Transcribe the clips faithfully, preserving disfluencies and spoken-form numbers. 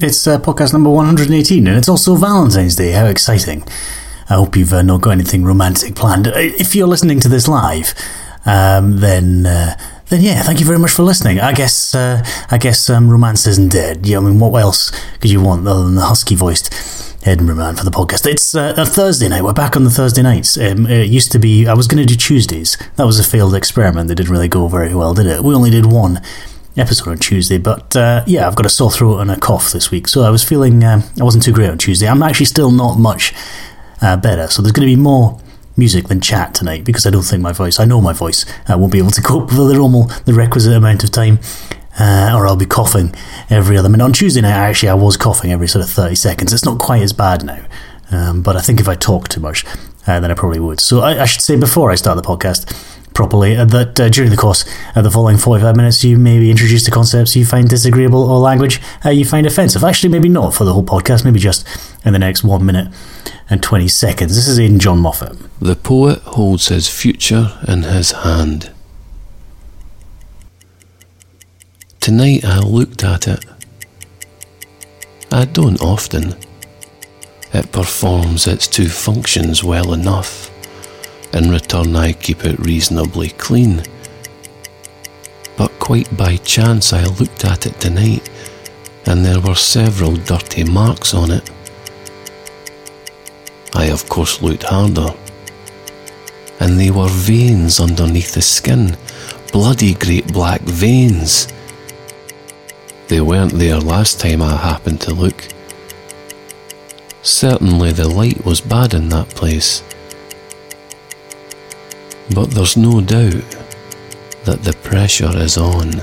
It's uh, podcast number one hundred eighteen, and it's also Valentine's Day. How exciting. I hope you've uh, not got anything romantic planned. If you're listening to this live, um, then... Uh, Then yeah, thank you very much for listening. I guess uh, I guess um, romance isn't dead. Yeah, I mean, what else could you want other than the husky-voiced Edinburgh Man for the podcast? It's uh, a Thursday night. We're back on the Thursday nights. Um, it used to be I was going to do Tuesdays. That was a failed experiment. That didn't really go very well, did it? We only did one episode on Tuesday, but uh, yeah, I've got a sore throat and a cough this week, so I was feeling um, I wasn't too great on Tuesday. I'm actually still not much uh, better, so there's going to be more music than chat tonight, because I don't think my voice, I know my voice, I won't be able to cope with the normal, the requisite amount of time, uh, or I'll be coughing every other minute. On Tuesday night, actually, I was coughing every sort of thirty seconds. It's not quite as bad now, um, but I think if I talk too much, uh, then I probably would. So I, I should say before I start the podcast properly, uh, that uh, during the course of the following forty-five minutes, you may be introduced to concepts you find disagreeable or language uh, you find offensive. Actually, maybe not for the whole podcast, maybe just in the next one minute and twenty seconds. This is Aidan John Moffat. The poet holds his future in his hand. Tonight I looked at it. I don't often. It performs its two functions well enough. In return I keep it reasonably clean. But quite by chance I looked at it tonight, and there were several dirty marks on it. I of course looked harder, and they were veins underneath the skin, bloody great black veins. They weren't there last time I happened to look. Certainly the light was bad in that place. But there's no doubt that the pressure is on.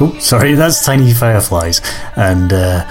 Oh, sorry, that's Tiny Fireflies. And uh,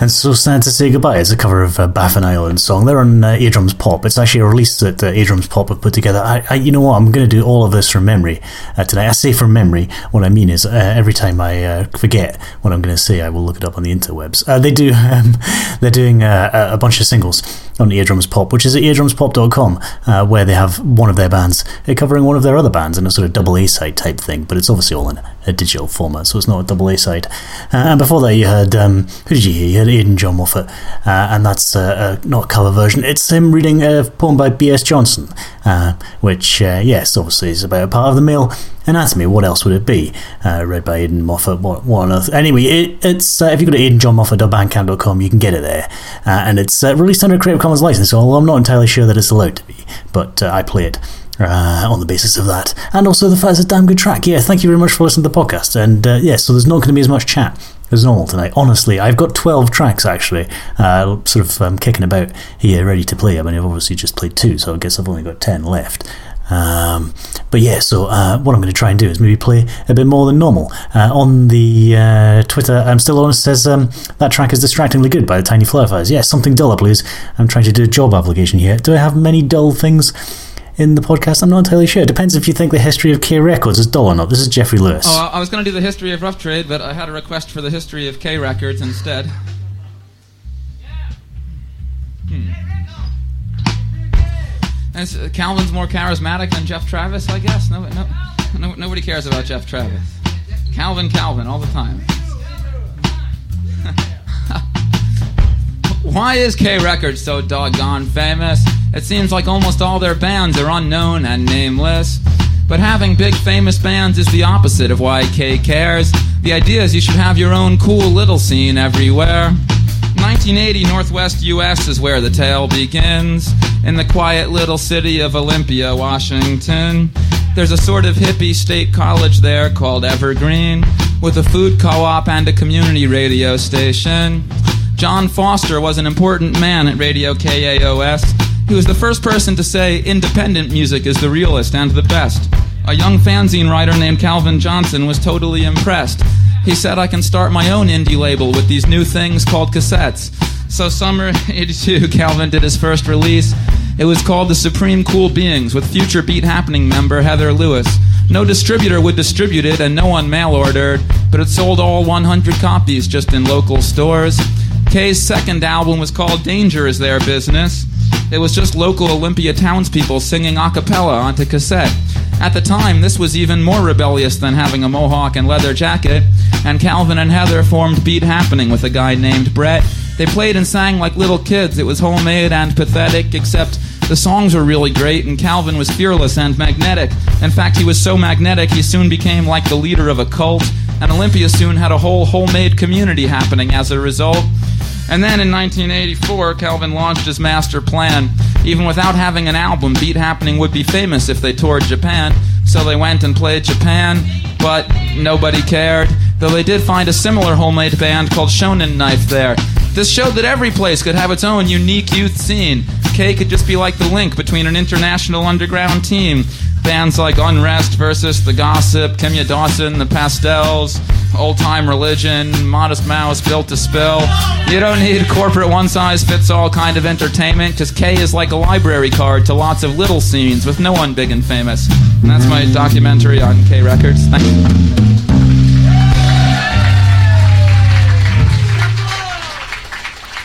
and So Sad to Say Goodbye. It's a cover of a Baffin Island song. They're on uh, Adrum's Pop. It's actually a release that uh, Adrum's Pop have put together. I, I, you know what? I'm going to do all of this from memory uh, tonight. I say from memory. What I mean is uh, every time I uh, forget what I'm going to say, I will look it up on the interwebs. Uh, they do, um, they're doing uh, a bunch of singles on Eardrums Pop, which is at eardrums pop dot com, uh, where they have one of their bands covering one of their other bands in a sort of double A-side type thing, but it's obviously all in a digital format, so it's not a double A-side. Uh, and before that you had, um, who did you hear? You had Aidan John Moffat, uh, and that's uh, a, not a cover version, it's him reading a poem by B S. Johnson, uh, which, uh, yes, obviously is about a part of the male anatomy. What else would it be? Uh, read by Aidan Moffat. What, what on earth? Anyway, it, it's uh, if you go to aidan john moffat dot bandcamp dot com, you can get it there, uh, and it's uh, released under a Creative Commons license, although I'm not entirely sure that it's allowed to be, but uh, I play it uh, on the basis of that, and also the fact it's a damn good track. Yeah, thank you very much for listening to the podcast, and uh, yeah, so there's not going to be as much chat as normal tonight. Honestly, I've got twelve tracks actually, uh, sort of um, kicking about here, ready to play. I mean, I've obviously just played two, so I guess I've only got ten left. Um, but yeah, so uh, what I'm going to try and do is maybe play a bit more than normal. Uh, on the uh, Twitter, I'm still on, it says um, that track is distractingly good by the Tiny Fireflies. Yeah, something duller, please. I'm trying to do a job application here. Do I have many dull things in the podcast? I'm not entirely sure. It depends if you think the history of K Records is dull or not. This is Jeffrey Lewis. Oh, I was going to do the history of Rough Trade, but I had a request for the history of K Records instead. Hmm. And Calvin's more charismatic than Jeff Travis, I guess. No, no, no, nobody cares about Jeff Travis. Calvin, Calvin, all the time. Why is K Records so doggone famous? It seems like almost all their bands are unknown and nameless. But having big famous bands is the opposite of why K cares. The idea is you should have your own cool little scene everywhere. nineteen eighty Northwest U S is where the tale begins. In the quiet little city of Olympia, Washington, there's a sort of hippie state college there called Evergreen, with a food co-op and a community radio station. John Foster was an important man at Radio K A O S. He was the first person to say independent music is the realest and the best. A young fanzine writer named Calvin Johnson was totally impressed. He said, "I can start my own indie label with these new things called cassettes." So summer eighty-two, Calvin did his first release. It was called The Supreme Cool Beings, with future Beat Happening member Heather Lewis. No distributor would distribute it, and no one mail-ordered, but it sold all one hundred copies just in local stores. K's second album was called Danger Is Their Business. It was just local Olympia townspeople singing a cappella onto cassette. At the time, this was even more rebellious than having a mohawk and leather jacket, and Calvin and Heather formed Beat Happening with a guy named Brett. They played and sang like little kids. It was homemade and pathetic, except the songs were really great, and Calvin was fearless and magnetic. In fact, he was so magnetic, he soon became like the leader of a cult, and Olympia soon had a whole homemade community happening as a result. And then in nineteen eighty-four, Calvin launched his master plan. Even without having an album, Beat Happening would be famous if they toured Japan. So they went and played Japan, but nobody cared, though they did find a similar homemade band called Shonen Knife there. This showed that every place could have its own unique youth scene. K could just be like the link between an international underground team. Bands like Unrest versus The Gossip, Kimya Dawson, The Pastels, Old Time Religion, Modest Mouse, Built to Spill. You don't need corporate one-size-fits-all kind of entertainment, because K is like a library card to lots of little scenes with no one big and famous. And that's my documentary on K Records. Thank you.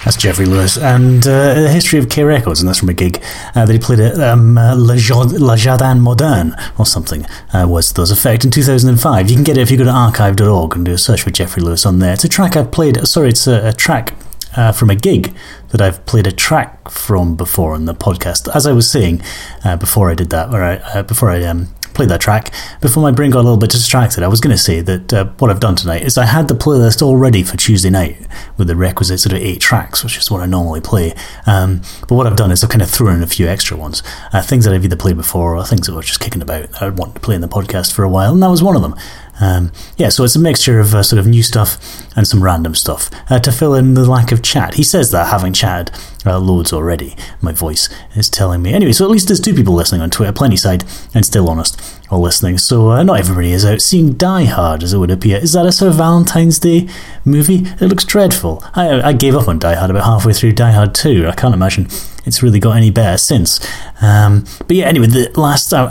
That's Jeffrey Lewis, and uh, the history of K Records, and that's from a gig uh, that he played at um, uh, Le Jardin Moderne or something, uh, was those effect in two thousand five. You can get it if you go to archive dot org and do a search for Jeffrey Lewis on there. It's a track I've played, sorry, it's a, a track uh, from a gig that I've played a track from before on the podcast. As I was saying uh, before I did that, or I, uh, before I... Um, played that track, before my brain got a little bit distracted, I was going to say that uh, what I've done tonight is I had the playlist all ready for Tuesday night with the requisite sort of eight tracks, which is what I normally play, um, but what I've done is I've kind of thrown in a few extra ones, uh, things that I've either played before or things that were just kicking about that I'd wanted to play in the podcast for a while, and that was one of them. Um, yeah, so it's a mixture of uh, sort of new stuff and some random stuff uh, to fill in the lack of chat. He says that, having chatted uh, loads already, my voice is telling me. Anyway, so at least there's two people listening on Twitter, Plenty Side and Still Honest, while listening, so uh, not everybody is out seeing Die Hard, as it would appear. Is that a sort of Valentine's Day movie? It looks dreadful. I, I gave up on Die Hard about halfway through Die Hard two. I can't imagine it's really got any better since. Um, but yeah, anyway, the last... Uh,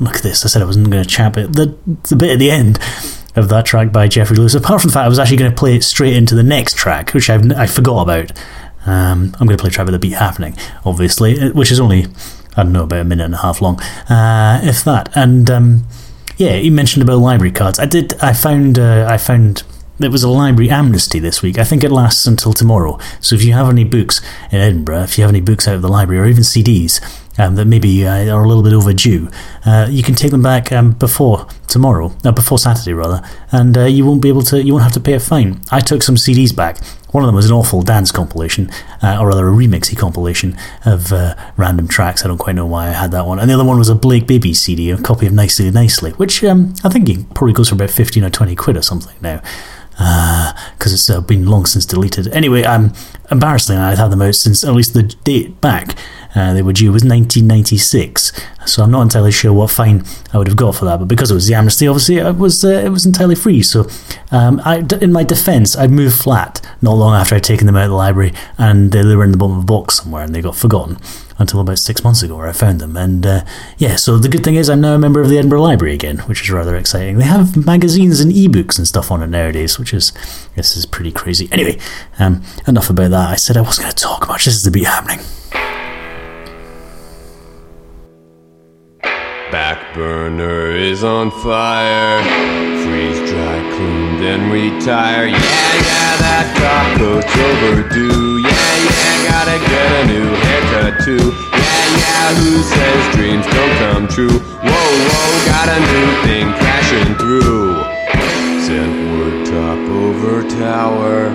look at this, I said I wasn't going to chat, but the, the bit at the end of that track by Jeffrey Lewis, apart from the fact I was actually going to play it straight into the next track, which I've, I forgot about. Um, I'm going to play a track with the Beat Happening, obviously, which is only, I don't know, about a minute and a half long, uh, if that. And um, yeah, you mentioned about library cards. I did. I found. Uh, I found there was a library amnesty this week. I think it lasts until tomorrow. So if you have any books in Edinburgh, if you have any books out of the library, or even C Ds um, that maybe uh, are a little bit overdue, uh, you can take them back um, before tomorrow, uh, before Saturday rather, and uh, you won't be able to. You won't have to pay a fine. I took some C Ds back. One of them was an awful dance compilation, uh, or rather a remixy compilation of uh, random tracks. I don't quite know why I had that one. And the other one was a Blake Baby C D, a copy of Nicely Nicely, which um, I think it probably goes for about fifteen or twenty quid or something now, because uh, it's uh, been long since deleted. Anyway, um, embarrassingly, I'd had them out since at least the date back uh, they were due was nineteen ninety-six, so I'm not entirely sure what fine I would have got for that, but because it was the amnesty, obviously it was uh, it was entirely free. So um, I, in my defence, I'd moved flat not long after I'd taken them out of the library, and they, they were in the bottom of a box somewhere and they got forgotten until about six months ago where I found them. And uh, yeah, so the good thing is I'm now a member of the Edinburgh Library again, which is rather exciting. They have magazines and ebooks and stuff on it nowadays, which is, this is pretty crazy. Anyway, um, enough about that. I said I wasn't going to talk much. This is the Beat Happening. Back burner is on fire. Freeze dry, clean, then retire. Yeah, yeah, that topcoat's overdue. Yeah, yeah, gotta get a new haircut too. Yeah, yeah, who says dreams don't come true? Whoa, whoa, got a new thing crashing through. Sentward top over tower.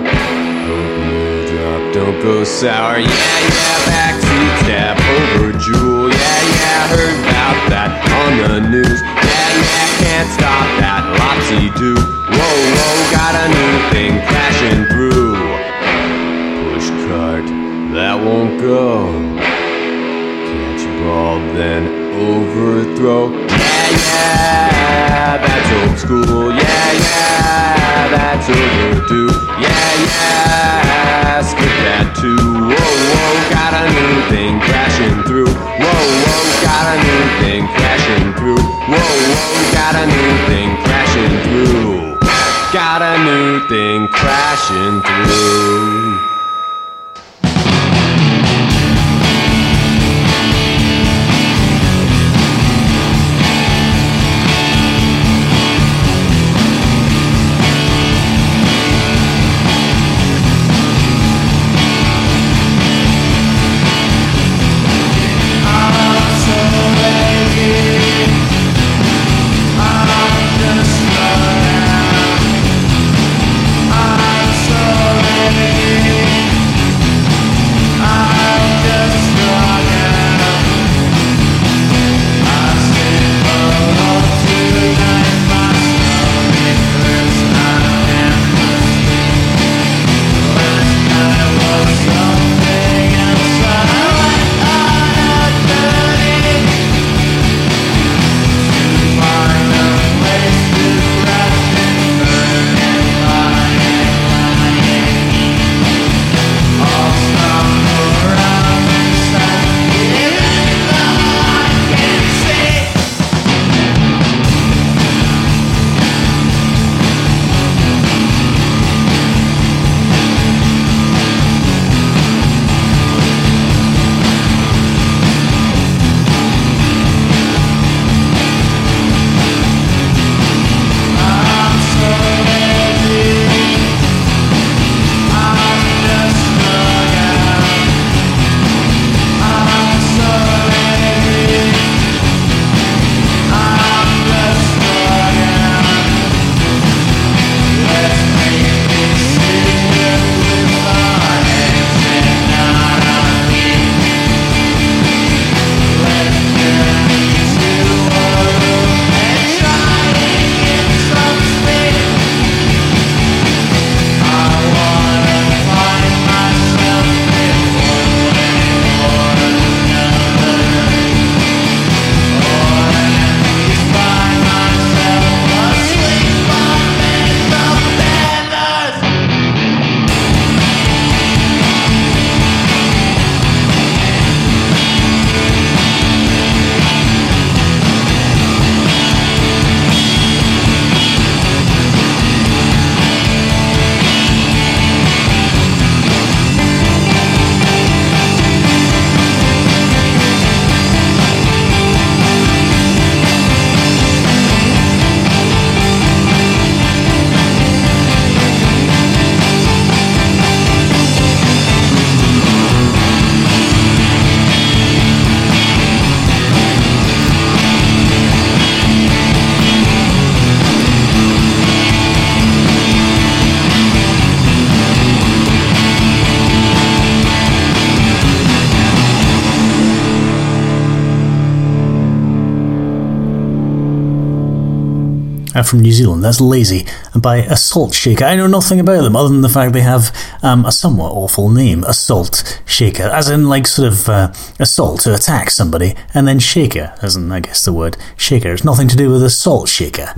Hope new drop don't go sour. Yeah, yeah, backseat tap over jewel. Yeah, yeah, heard about that on the news. Yeah, yeah, can't stop that lopsy-doo. Whoa, whoa, got a new thing crashing through. Push cart, that won't go. Catch ball, then overthrow. Yeah, yeah, that's old school. Yeah, yeah, that's overdue. Yeah, yeah, skip that too. Whoa, whoa, got a new thing crashing through. Whoa, whoa, got a new thing crashing through. Whoa, whoa, got a new thing crashing through. Got a new thing crashing through. Yeah. uh, from New Zealand. That's Lazy by A Salt Shaker. I know nothing about them other than the fact they have um, a somewhat awful name, A Salt Shaker, as in like sort of uh, assault to attack somebody, and then shaker, as in I guess the word shaker. It's nothing to do with a salt shaker.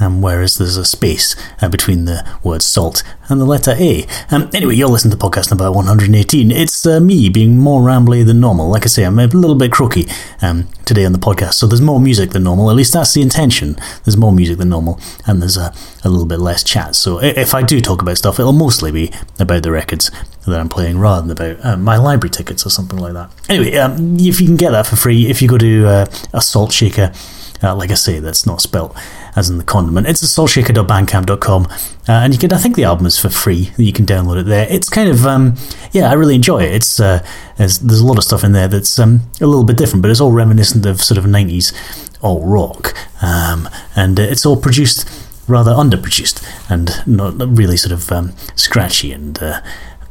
Um, whereas there's a space uh, between the word salt and the letter A. Um, anyway, you're listening to podcast number one hundred eighteen. It's uh, me being more rambly than normal. Like I say, I'm a little bit croaky um, today on the podcast, so there's more music than normal. At least that's the intention. There's more music than normal, and there's a, a little bit less chat. So if I do talk about stuff, it'll mostly be about the records that I'm playing rather than about uh, my library tickets or something like that. Anyway, um, if you can get that for free, if you go to uh, A Salt Shaker, Uh, like I say, that's not spelt as in the condiment. It's a salt shaker dot bandcamp dot com, uh, and you can, I think the album is for free. You can download it there. It's kind of, um, yeah, I really enjoy it. It's, uh, it's there's a lot of stuff in there that's um, a little bit different, but it's all reminiscent of sort of nineties old rock, um, and it's all produced rather underproduced and not really sort of um, scratchy, and uh,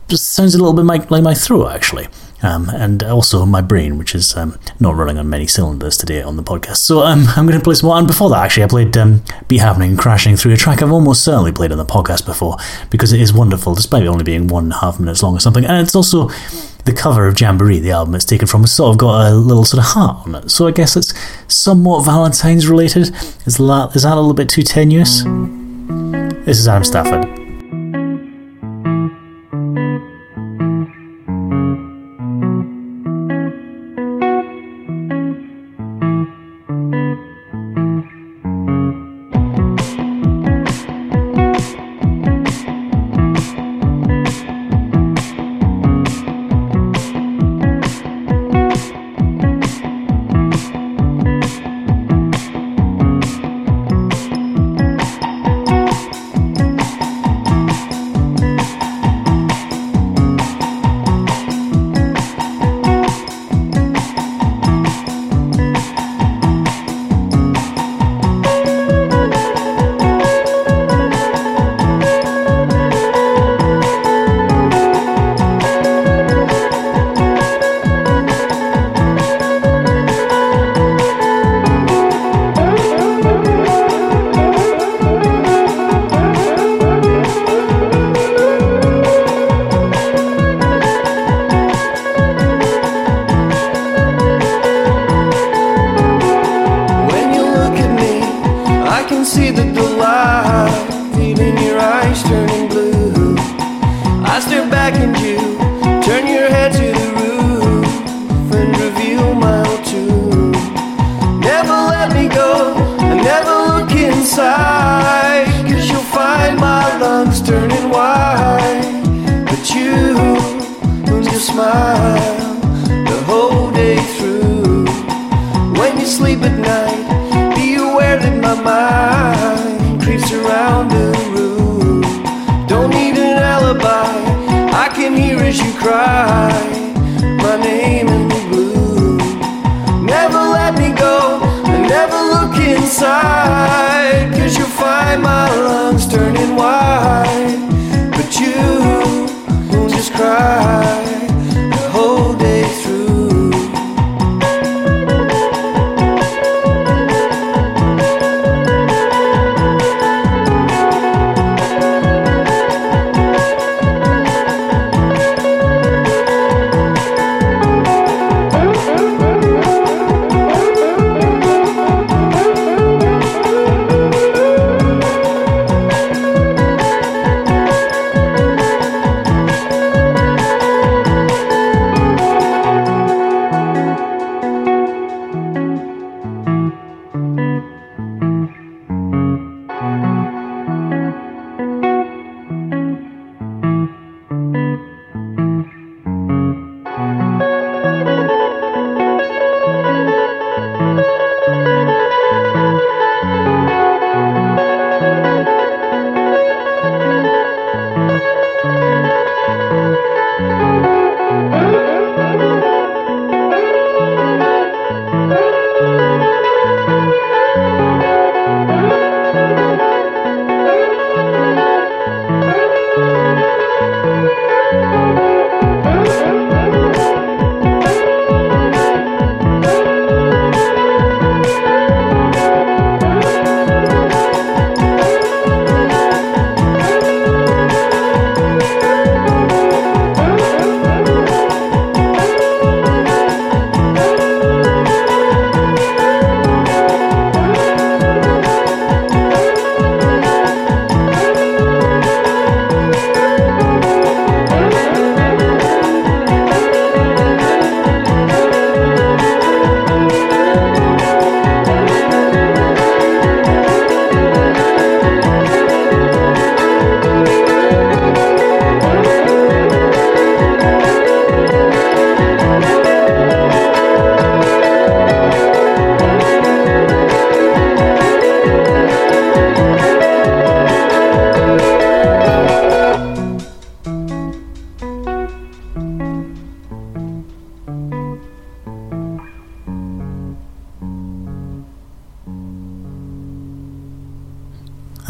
just sounds a little bit like, like my throat actually. Um, and also my brain, which is um, not running on many cylinders today on the podcast. So um, I'm going to play some more. And before that, actually, I played um, Beat Happening and Crashing Through, a track I've almost certainly played on the podcast before, because it is wonderful, despite it only being one and a half minutes long or something. And it's also the cover of Jamboree, the album it's taken from. It's sort of got a little sort of heart on it. So I guess it's somewhat Valentine's related. Is that, is that a little bit too tenuous? This is Adam Stafford.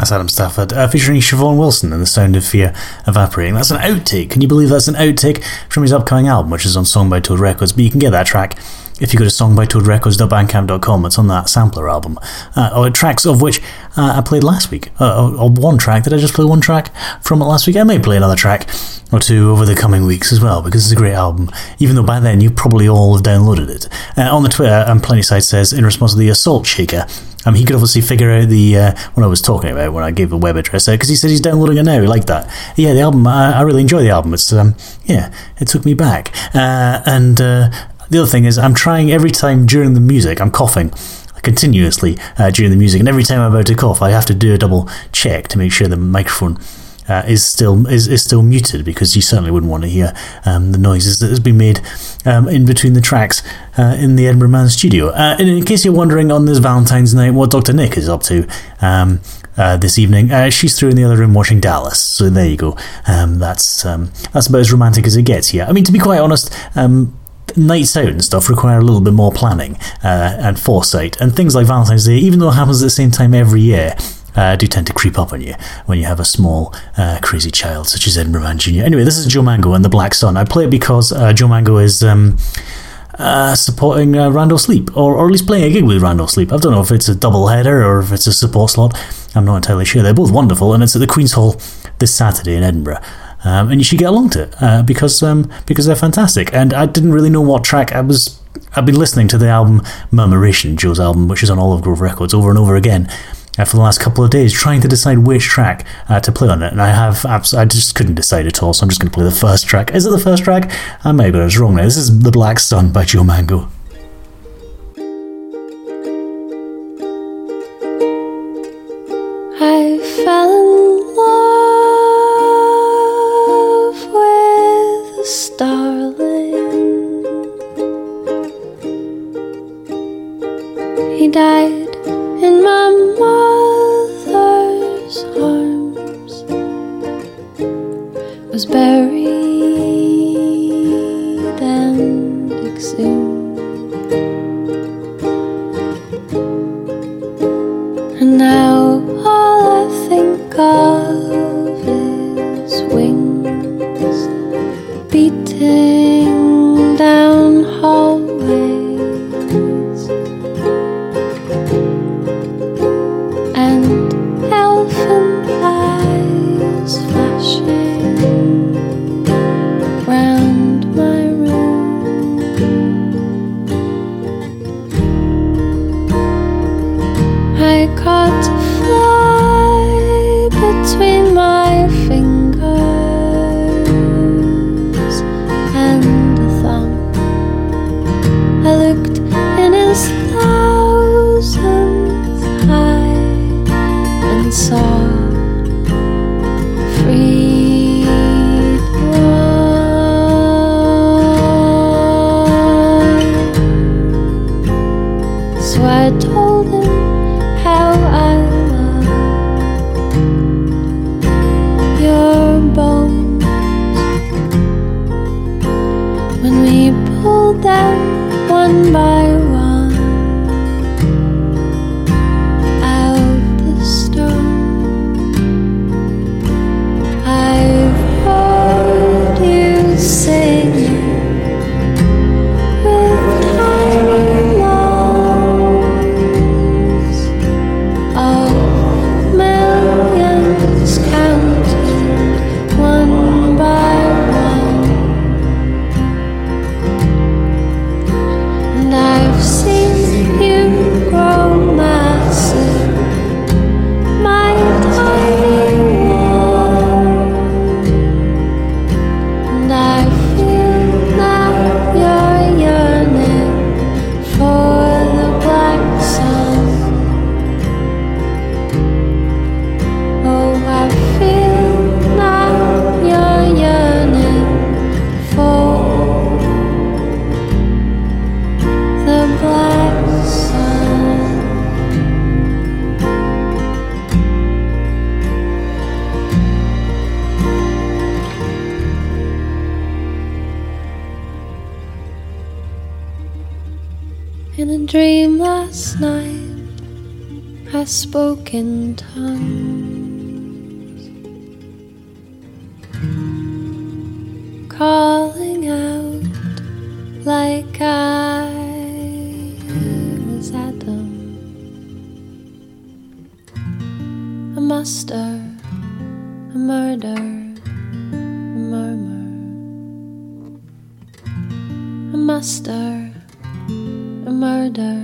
That's Adam Stafford uh, featuring Siobhan Wilson and The Sound of Fear Evaporating. That's an outtake. Can you believe that's an outtake from his upcoming album, which is on Song by Toad Records? But you can get that track if you go to song by toad records dot bandcamp dot com. It's on that Sampler album. Uh, or tracks of which uh, I played last week. Uh, or, or one track. Did I just play one track from it last week? I may play another track or two over the coming weeks as well, because it's a great album, even though by then you probably all have downloaded it. Uh, on the Twitter, um, Plentyside says, in response to the A Salt Shaker, um, he could obviously figure out the uh, what I was talking about when I gave the web address out, because he said he's downloading it now. He liked that. Yeah, the album, I, I really enjoy the album. It's um, yeah, it took me back. Uh, and... Uh, The other thing is, I'm trying every time during the music, I'm coughing continuously uh, during the music, and every time I'm about to cough, I have to do a double check to make sure the microphone uh, is still is, is still muted, because you certainly wouldn't want to hear um, the noises that has been made um, in between the tracks uh, in the Edinburgh Man studio. Uh, and in case you're wondering on this Valentine's night what Doctor Nick is up to um, uh, this evening, uh, she's through in the other room watching Dallas, so there you go. Um, that's, um, that's about as romantic as it gets here. I mean, to be quite honest... Um, nights out and stuff require a little bit more planning uh, and foresight, and things like Valentine's Day, even though it happens at the same time every year, uh, do tend to creep up on you when you have a small uh, crazy child such as Edinburgh Man Junior Anyway, this is Joe Mango and The Black Sun. I play it because uh, Joe Mango is um, uh, supporting uh, Randolph's Leap, or, or at least playing a gig with Randolph's Leap. I don't know if it's a double header or if it's a support slot. I'm not entirely sure. They're both wonderful, and it's at the Queen's Hall this Saturday in Edinburgh. Um, and you should get along to it uh, because um, because they're fantastic. And I didn't really know what track I was. I've been listening to the album Murmuration, Joe's album, which is on Olive Grove Records, over and over again uh, for the last couple of days, trying to decide which track uh, to play on it. And I have abs- I just couldn't decide at all. So I'm just going to play the first track. Is it the first track? I may have got it wrong now. This is The Black Sun by Joe Mango. I fell in love starling, he died in my mother's arms, was buried and exhumed, and now all I think of is wings beating down hallways and elfin eyes flashing round my room. I caught a fly between my fingers and a thumb. I looked in his thousandth eye and saw freedom. So I told him how I loved your bones. When we pulled them one by one out the storm, I've heard you sing with tiny lungs of millions counted one by one. Dream last night, I spoke in tongues. calling out like I was Adam. A muster, a murder, a murmur. A muster, a murder,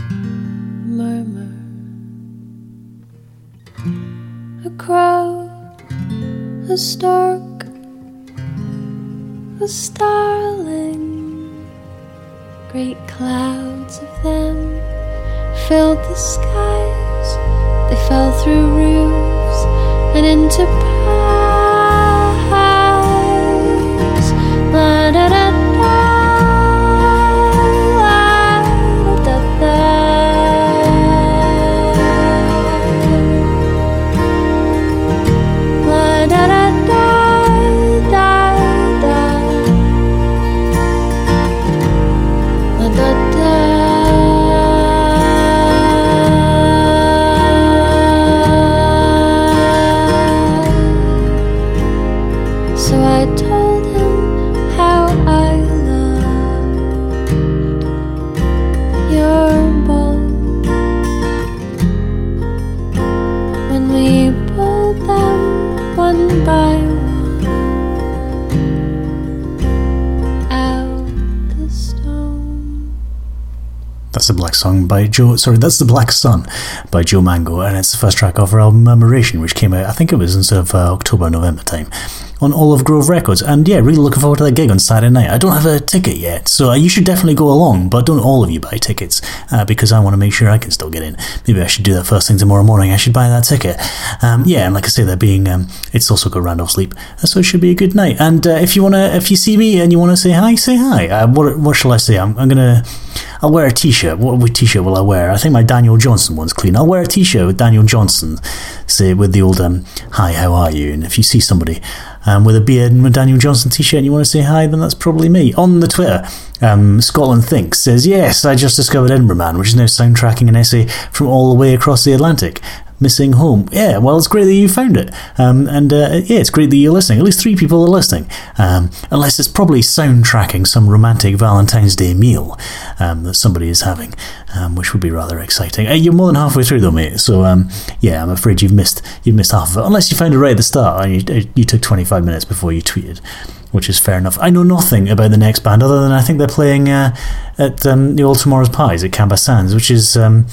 a murmur. A crow, a stork, a starling. Great clouds of them filled the skies. They fell through roofs and into pies. La da da da, la da da da. The Black Song by Joe, sorry, that's The Black Sun by Joe Mango, and it's the first track off her album Murmuration, which came out, I think it was in sort of uh, October, November time, on Olive Grove Records. And yeah, really looking forward to that gig on Saturday night. I don't have a ticket yet, so you should definitely go along, but don't all of you buy tickets, uh, because I want to make sure I can still get in. Maybe I should do that first thing tomorrow morning. I should buy that ticket. Um, yeah, and like I say, that being, um, it's also got Randolph's Leap, so it should be a good night. And uh, if you want to, if you see me and you want to say hi, say hi. Uh, what, what shall I say? I'm, I'm gonna, I'll wear a t-shirt. What t-shirt will I wear? I think my Daniel Johnston one's clean. I'll wear a t-shirt with Daniel Johnston, say, with the old um, hi, how are you? And if you see somebody um, with a beard and a Daniel Johnston t-shirt and you want to say hi, then that's probably me. On the Twitter, um, Scotland Thinks says, yes, I just discovered Edinburgh Man, which is now soundtracking an essay from all the way across the Atlantic. Missing home. Yeah, well, it's great that you found it. Um, and uh, yeah, it's great that you're listening. At least three people are listening. Um, unless it's probably soundtracking some romantic Valentine's Day meal um, that somebody is having, um, which would be rather exciting. Uh, you're more than halfway through though, mate. So um, yeah, I'm afraid you've missed you've missed half of it. Unless you found it right at the start and you, you took twenty-five minutes before you tweeted, which is fair enough. I know nothing about the next band other than I think they're playing uh, at um, the Old Tomorrow's Pies at Camba Sands, which is um,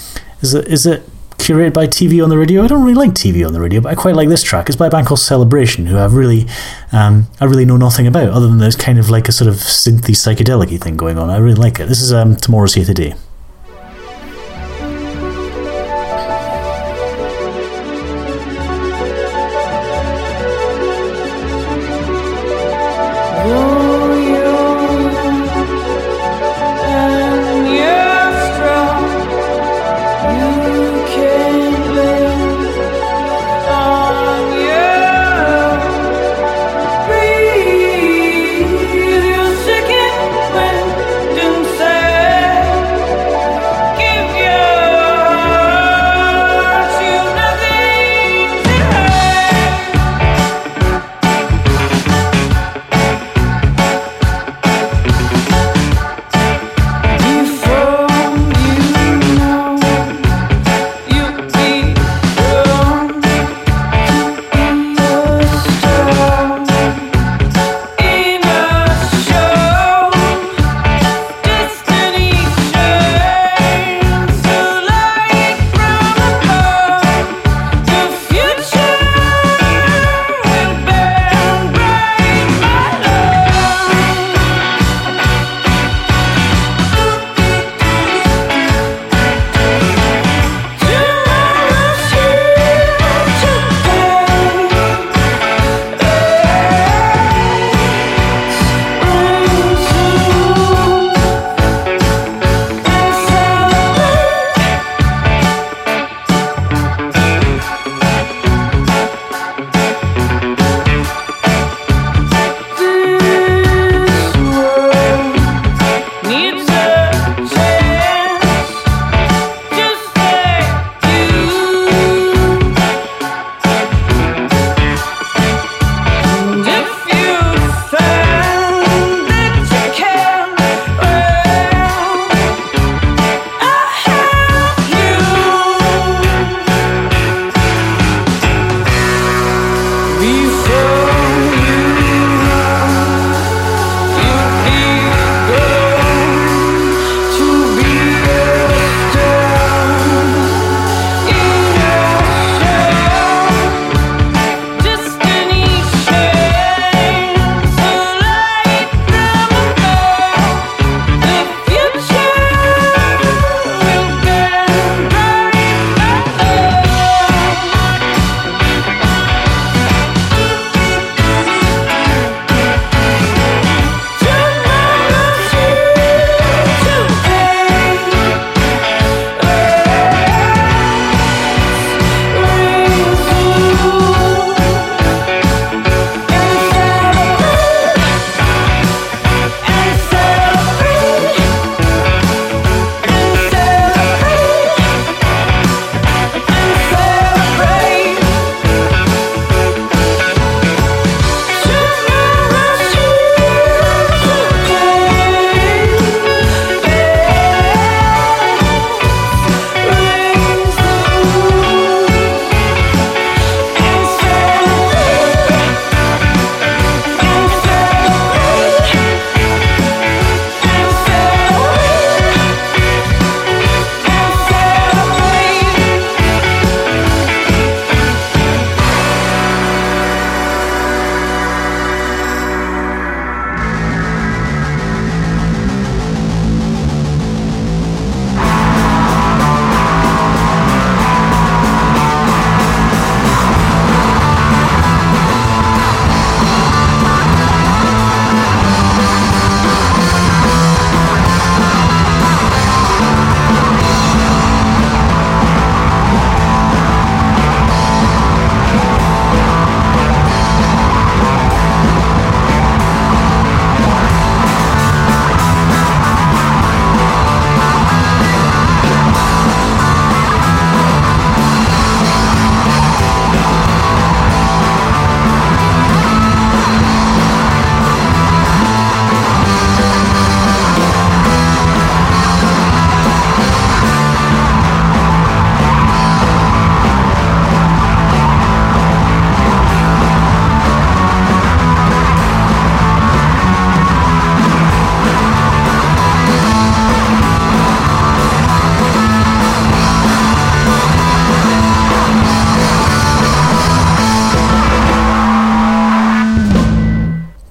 is it is it. curated by T V on the Radio. I don't really like T V on the Radio, but I quite like this track. It's by a band called Celebration, who I've really, um, I really know nothing about, other than there's kind of like a sort of synthy psychedelic-y thing going on. I really like it. This is um, Tomorrow's Here Today.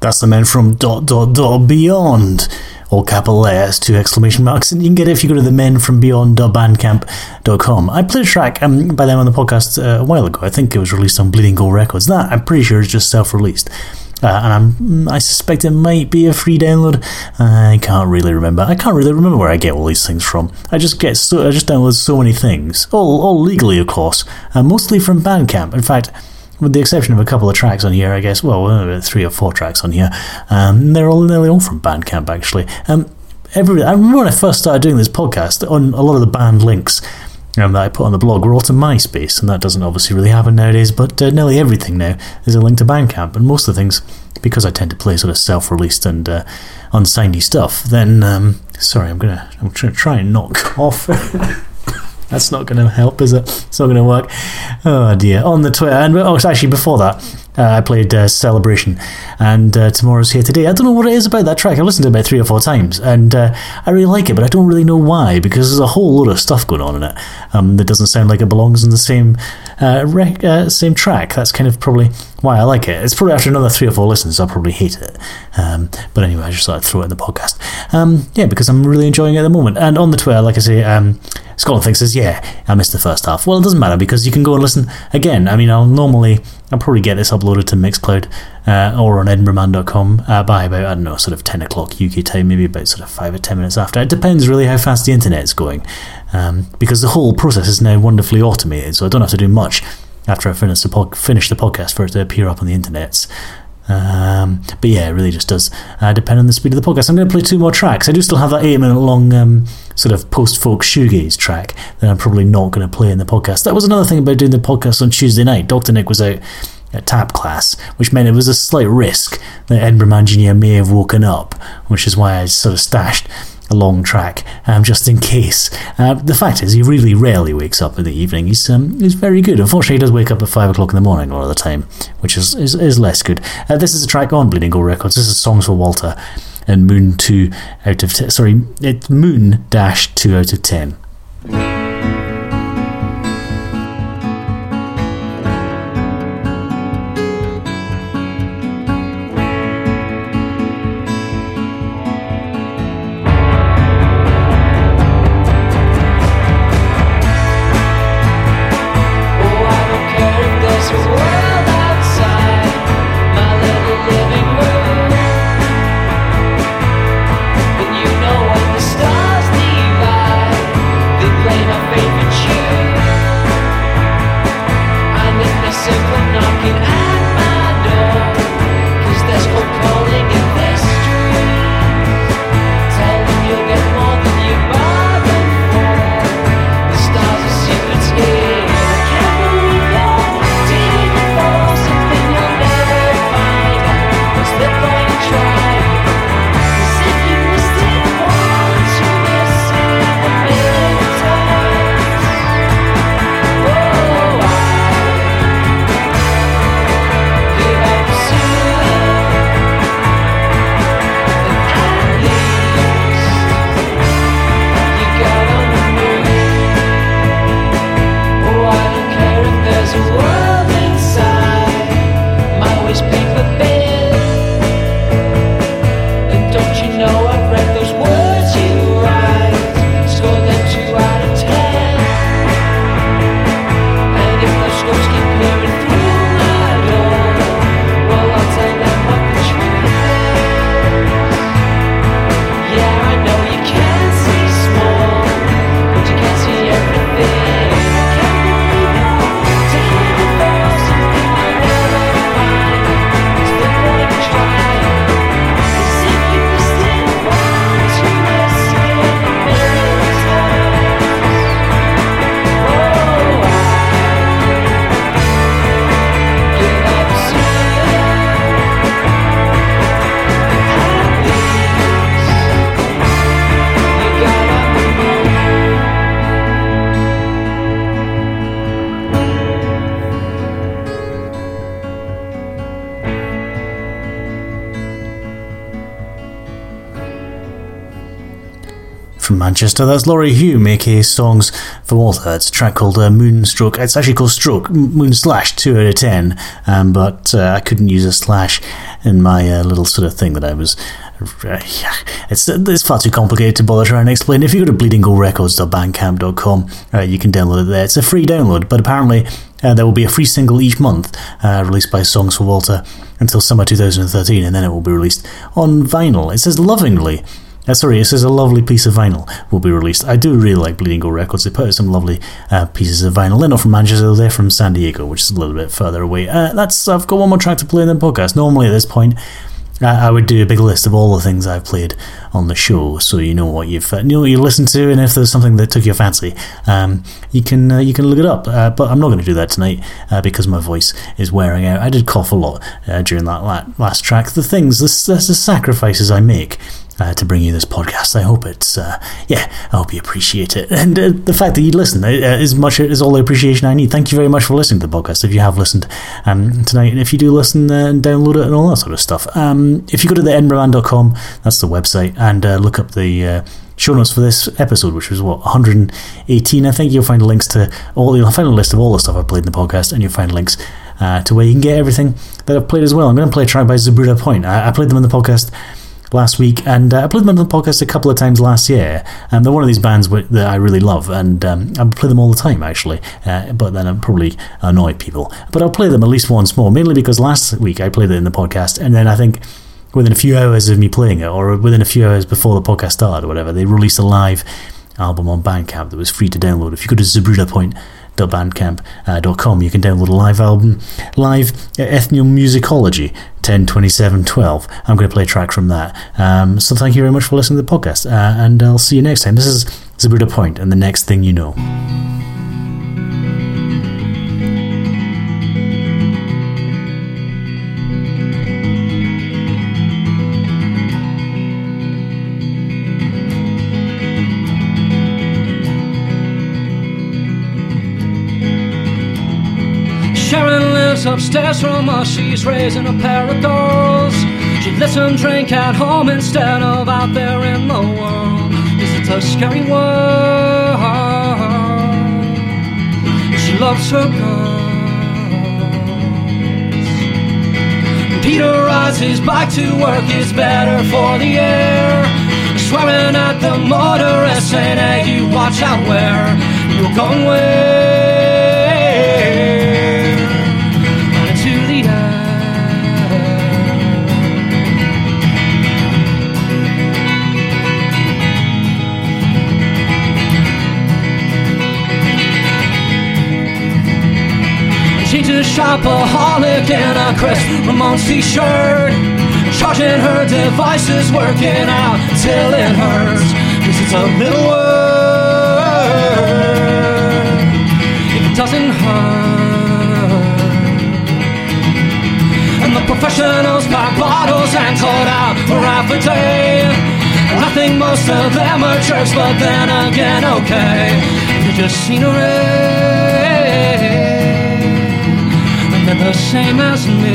That's the men from dot dot dot beyond. All capital letters, two exclamation marks, and you can get it if you go to the men from beyond dot bandcamp dot com. I played a track um, by them on the podcast uh, a while ago. I think it was released on Bleeding Gold Records. That, I'm pretty sure, is just self-released. Uh, and I'm, I suspect it might be a free download. I can't really remember. I can't really remember where I get all these things from. I just get so, I just download so many things. All, all legally, of course. Uh, mostly from Bandcamp. In fact, with the exception of a couple of tracks on here, I guess, well, three or four tracks on here, um, they're all nearly all from Bandcamp, actually. Um, every, I remember when I first started doing this podcast, on a lot of the band links um, that I put on the blog were all to MySpace, and that doesn't obviously really happen nowadays, but uh, nearly everything now is a link to Bandcamp, and most of the things, because I tend to play sort of self-released and uh, unsigny stuff, then, um, sorry, I'm going to I'm try, try and not cough. That's not going to help, is it? It's not going to work. Oh, dear. On the Twitter. And, oh, actually, before that, uh, I played uh, Celebration and uh, Tomorrow's Here Today. I don't know what it is about that track. I've listened to it about three or four times, and uh, I really like it, but I don't really know why, because there's a whole lot of stuff going on in it um, that doesn't sound like it belongs in the same uh, rec- uh, same track. That's kind of probably why I like it. It's probably after another three or four listens, I'll probably hate it. Um, but anyway, I just thought I'd throw it in the podcast. Um, yeah, because I'm really enjoying it at the moment. And on the Twitter, like I say... Um, Scotland thinks is, yeah, I missed the first half. Well, it doesn't matter because you can go and listen again. I mean, I'll normally, I'll probably get this uploaded to Mixcloud uh, or on edinburgh man dot com uh, by about, I don't know, sort of ten o'clock U K time, maybe about sort of five or ten minutes after. It depends really how fast the internet's going um, because the whole process is now wonderfully automated, so I don't have to do much after I finish the, pod- finish the podcast for it to appear up on the internet. Um, but yeah, it really just does uh, depend on the speed of the podcast. I'm going to play two more tracks. I do still have that eight minute long um, sort of post-folk shoegaze track that I'm probably not going to play in the podcast. That was another thing about doing the podcast on Tuesday night. Doctor Nick was out at tap class, which meant it was a slight risk that Edinburgh Man Junior may have woken up, which is why I sort of stashed a long track um, just in case. Uh, the fact is, he really rarely wakes up in the evening. He's um, he's very good. Unfortunately, he does wake up at five o'clock in the morning a lot of the time, which is, is, is less good. Uh, this is a track on Bleeding Gold Records. This is Songs for Walter and Moon two out of ten. Sorry, it's Moon dash two out of ten. from Manchester. That's Laurie Hume, aka Songs for Walter. It's a track called uh, Moonstroke. It's actually called Stroke, Moon Slash, two out of ten, um, but uh, I couldn't use a slash in my uh, little sort of thing that I was... Uh, yeah. it's, it's far too complicated to bother trying to explain. If you go to bleeding gull records dot bandcamp dot com, uh, you can download it there. It's a free download, but apparently uh, there will be a free single each month uh, released by Songs for Walter until summer two thousand thirteen, and then it will be released on vinyl. It says lovingly... Uh, sorry, it says a lovely piece of vinyl will be released. I do really like Bleeding Gull Records. They put out some lovely uh, pieces of vinyl. They're not from Manchester, they're from San Diego, which is a little bit further away. Uh, that's I've got one more track to play in the podcast. Normally at this point, uh, I would do a big list of all the things I've played on the show, so you know what you've uh, you know what you listened to, and if there's something that took your fancy, um, you can uh, you can look it up. Uh, but I'm not going to do that tonight uh, because my voice is wearing out. I did cough a lot uh, during that la- last track. The things, the, the sacrifices I make. Uh, to bring you this podcast, I hope it's uh, yeah I hope you appreciate it, and uh, the fact that you listen uh, is much is all the appreciation I need. Thank you very much for listening to the podcast if you have listened um, tonight, and if you do listen uh, and download it and all that sort of stuff. Um, if you go to the edinburgh man dot com, that's the website, and uh, look up the uh, show notes for this episode, which was what one hundred eighteen, I think. You'll find links to all you'll find a list of all the stuff I played in the podcast, and you'll find links uh, to where you can get everything that I've played as well. I'm going to play a track by Zapruder Point. I, I played them in the podcast last week, and uh, I played them on the podcast a couple of times last year, and they're one of these bands w- that I really love, and um, I play them all the time actually, uh, but then I probably annoy people, but I'll play them at least once more, mainly because last week I played it in the podcast, and then I think within a few hours of me playing it, or within a few hours before the podcast started or whatever, they released a live album on Bandcamp that was free to download. If you go to zapruder point dot bandcamp dot com, you can download a live album, live ethnomusicology ten twenty-seven twelve. I'm going to play a track from that. Um, so thank you very much for listening to the podcast, uh, and I'll see you next time. This is Zapruder Point, and the next thing you know. Upstairs from us, she's raising a pair of dolls. She lets them drink at home instead of out there in the world. Is it a scary world? She loves her girls. Peter rises back to work, it's better for the air. Swearing at the motorist, saying, hey, you watch out where you're going with. Shopaholic in a Chris Ramones t-shirt, charging her devices, working out till it hurts. This is a little word, if it doesn't hurt. And the professionals pack bottles and sold out for half a day. And I think most of them are jerks, but then again, okay, if you just scenery. They're the same as me.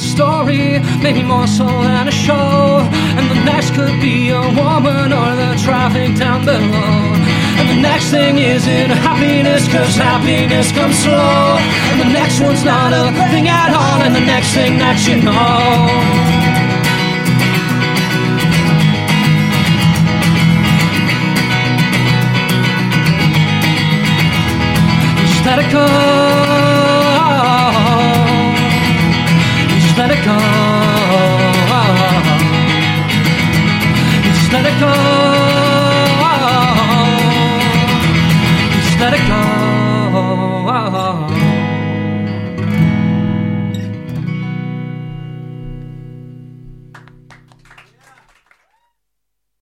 Story, maybe more so than a show. And the next could be a woman or the traffic down below. And the next thing isn't happiness, cause happiness comes slow. And the next one's not a thing at all. And the next thing that you know, let it go. Let it go. Just let it go. Just let it go.